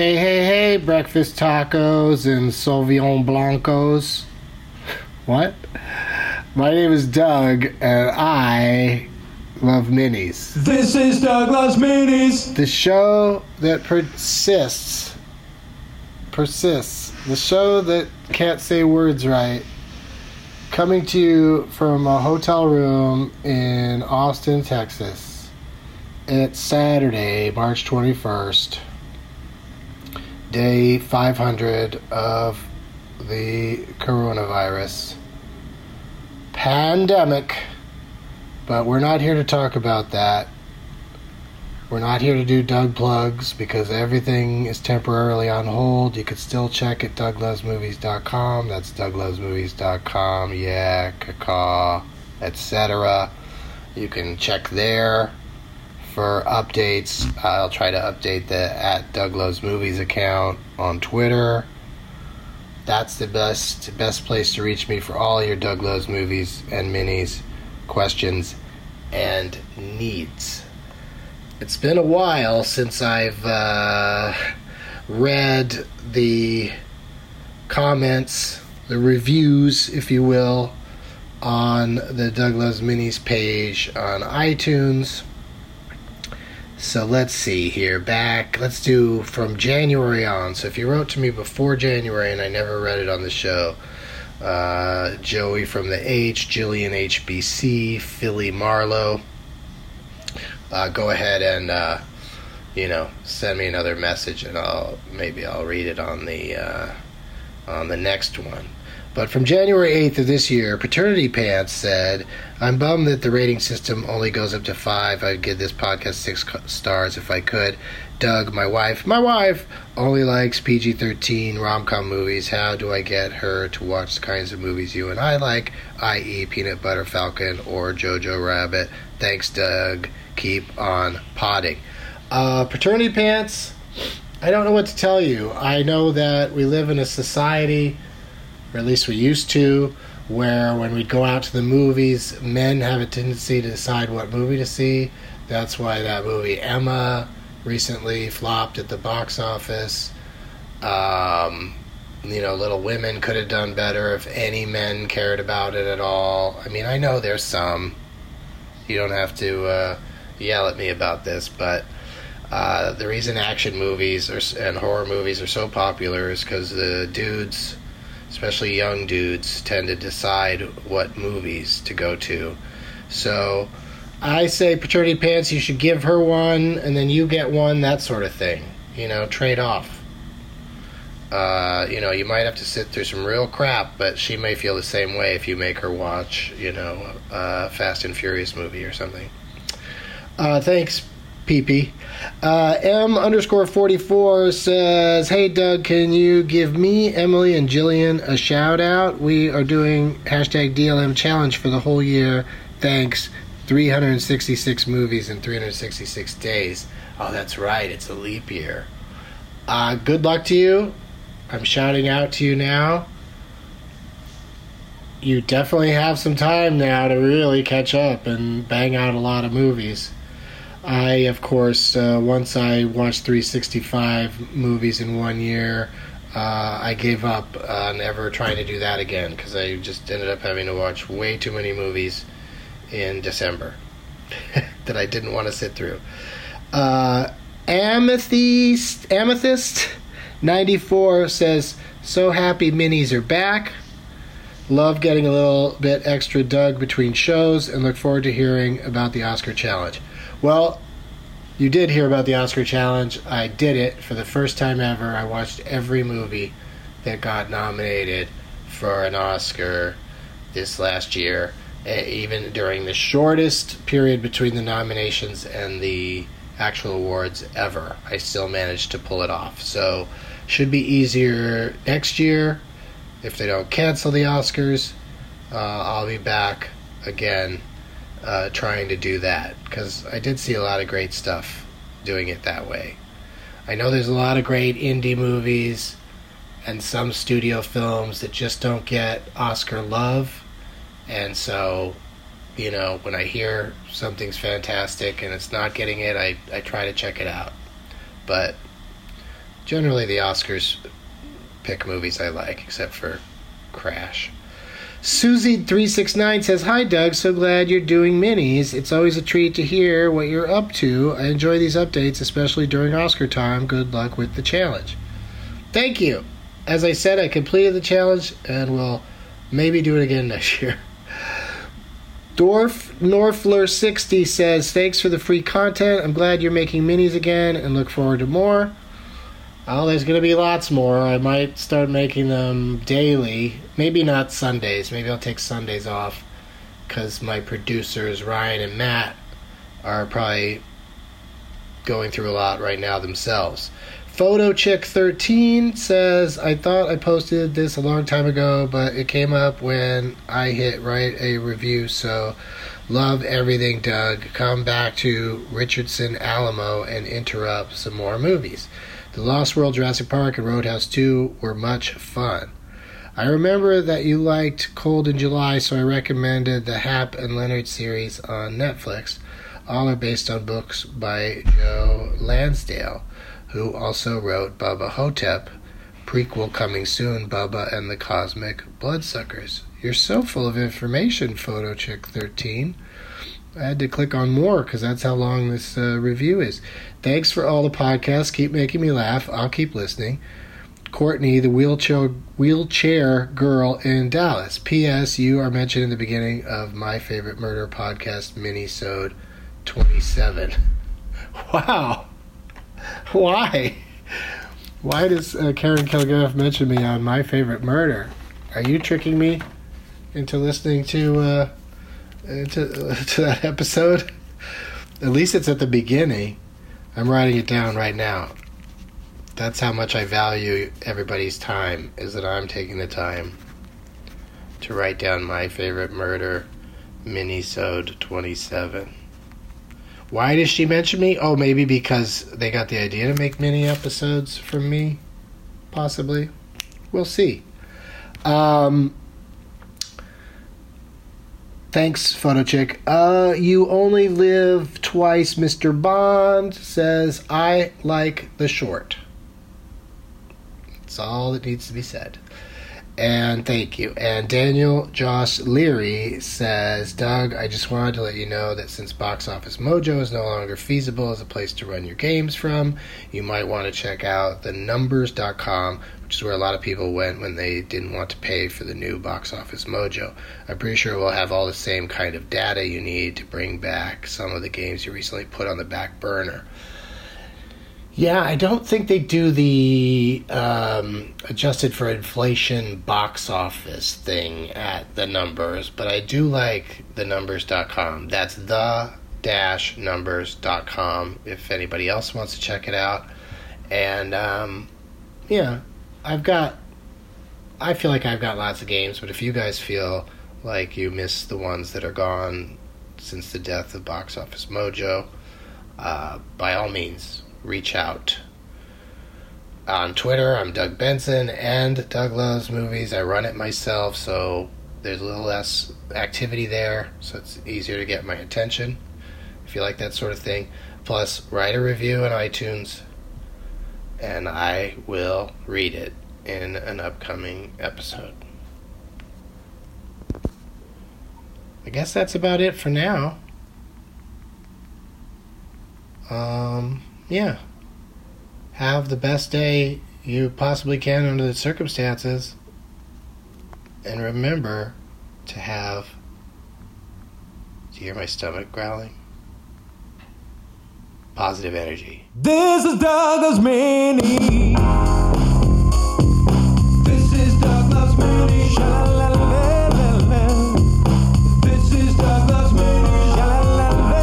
Hey, hey, hey, breakfast tacos and Sauvignon Blancos. What? My name is Doug, and I love minis. This is Doug Loves Minis. The show that persists. The show that can't say words right. Coming to you from a hotel room in Austin, Texas. It's Saturday, March 21st. Day 500 of the coronavirus pandemic, but we're not here to talk about that. We're not here to do Doug plugs because everything is temporarily on hold. You could still check at douglovesmovies.com. That's douglovesmovies.com. Yeah, caca, etc. You can check there for updates. I'll try to update the at Doug Loves Movies account on Twitter. That's the best place to reach me for all your Doug Loves Movies and Minis questions and needs. It's been a while since I've read the comments, the reviews, if you will, on the Doug Loves Minis page on iTunes. So let's see here. Let's do from January on. So if you wrote to me before January and I never read it on the show, Joey from the H, Jillian HBC, Philly Marlowe, go ahead and send me another message, and I'll read it on the next one. But from January 8th of this year, Paternity Pants said, I'm bummed that the rating system only goes up to 5. I'd give this podcast 6 stars if I could. Doug, my wife only likes PG-13 rom-com movies. How do I get her to watch the kinds of movies you and I like, i.e. Peanut Butter Falcon or Jojo Rabbit? Thanks, Doug. Keep on potting. Paternity Pants, I don't know what to tell you. I know that we live in a society, or at least we used to, where when we'd go out to the movies, men have a tendency to decide what movie to see. That's why that movie Emma recently flopped at the box office. Little Women could have done better if any men cared about it at all. I mean, I know there's some. You don't have to yell at me about this, but the reason action movies and horror movies are so popular is because the dudes, especially young dudes, tend to decide what movies to go to. So I say, Paternity Pants, you should give her one, and then you get one, that sort of thing. Trade off. You might have to sit through some real crap, but she may feel the same way if you make her watch, a Fast and Furious movie or something. Thanks, PP. M_44 says, hey Doug, can you give me, Emily, and Jillian a shout out? We are doing #DLM challenge for the whole year. Thanks. 366 movies in 366 days. Oh, that's right. It's a leap year. Good luck to you. I'm shouting out to you now. You definitely have some time now to really catch up and bang out a lot of movies. I, of course, once I watched 365 movies in one year, I gave up on ever trying to do that again because I just ended up having to watch way too many movies in December that I didn't want to sit through. Amethyst94 says, so happy minis are back. Love getting a little bit extra Doug between shows and look forward to hearing about the Oscar Challenge. Well, you did hear about the Oscar Challenge. I did it for the first time ever. I watched every movie that got nominated for an Oscar this last year, even during the shortest period between the nominations and the actual awards ever. I still managed to pull it off. So, should be easier next year if they don't cancel the Oscars. I'll be back again. Trying to do that because I did see a lot of great stuff doing it that way. I know there's a lot of great indie movies and some studio films that just don't get Oscar love, and so when I hear something's fantastic and it's not getting it, I try to check it out, but Generally, the Oscars pick movies I like, except for Crash. Susie369 says, "Hi, Doug. So glad you're doing minis. It's always a treat to hear what you're up to. I enjoy these updates, especially during Oscar time. Good luck with the challenge." Thank you. As I said, I completed the challenge, and we'll maybe do it again next year. Dwarf Norfler60 says, "Thanks for the free content. I'm glad you're making minis again and look forward to more." Oh, there's going to be lots more. I might start making them daily. Maybe not Sundays. Maybe I'll take Sundays off because my producers, Ryan and Matt, are probably going through a lot right now themselves. PhotoChick13 says, "I thought I posted this a long time ago, but it came up when I hit write a review, so love everything, Doug. Come back to Richardson Alamo and interrupt some more movies. The Lost World, Jurassic Park, and Roadhouse 2 were much fun. I remember that you liked Cold in July, so I recommended the Hap and Leonard series on Netflix. All are based on books by Joe Lansdale, who also wrote Bubba Hotep, prequel coming soon, Bubba and the Cosmic Bloodsuckers." You're so full of information, PhotoChick13. I had to click on more because that's how long this review is. "Thanks for all the podcasts. Keep making me laugh. I'll keep listening. Courtney, the wheelchair girl in Dallas. P.S. You are mentioned in the beginning of My Favorite Murder podcast, minisode 27. Wow. Why? Why does Karen Kilgariff mention me on My Favorite Murder? Are you tricking me into listening to that episode? At least it's at the beginning. I'm writing it down right now. That's how much I value everybody's time, is that I'm taking the time to write down My Favorite Murder, minisode 27. Why does she mention me? Oh, maybe because they got the idea to make mini episodes from me, possibly. We'll see. Thanks, PhotoChick. You only live twice, Mr. Bond says, "I like the short." That's all that needs to be said. And thank you. And Daniel Josh Leary says, "Doug, I just wanted to let you know that since Box Office Mojo is no longer feasible as a place to run your games from, you might want to check out thenumbers.com, which is where a lot of people went when they didn't want to pay for the new Box Office Mojo. I'm pretty sure we'll have all the same kind of data you need to bring back some of the games you recently put on the back burner." Yeah, I don't think they do the adjusted for inflation box office thing at the Numbers, but I do like thenumbers.com. That's the-numbers.com if anybody else wants to check it out. And, yeah, I feel like I've got lots of games, but if you guys feel like you miss the ones that are gone since the death of Box Office Mojo, by all means, reach out. On Twitter, I'm Doug Benson, and Doug Loves Movies. I run it myself, so there's a little less activity there, so it's easier to get my attention if you like that sort of thing. Plus, write a review on iTunes, and I will read it in an upcoming episode. I guess that's about it for now. Yeah, have the best day you possibly can under the circumstances, and remember to have... Do you hear my stomach growling? Positive energy. This is Doug Loves Minis. This is Doug Loves Minis. Sha-la-la-la-la-la. This is Doug Loves Minis. Sha-la-la-la-la-la.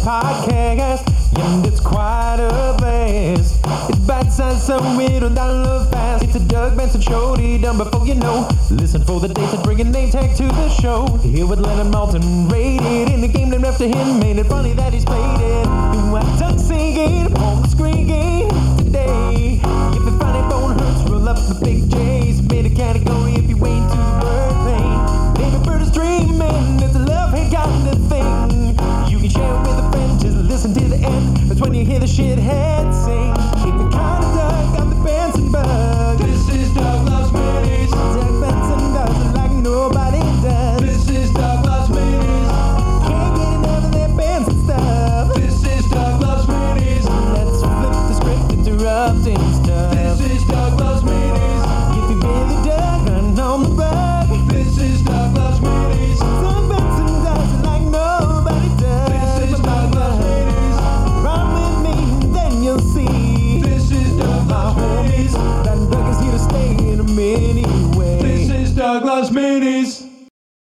Podcast, and it's quite a blast. It's bite-sized, so it'll download fast. It's a Doug Benson show, done before you know. Listen for the dates and bring a name tag to the show. Here with Lennon Malton, rated in the game named after him. Made it funny that he's played it. Do I duck singing, home screaming today? If the funny bone hurts, roll up the big J's. Made a category.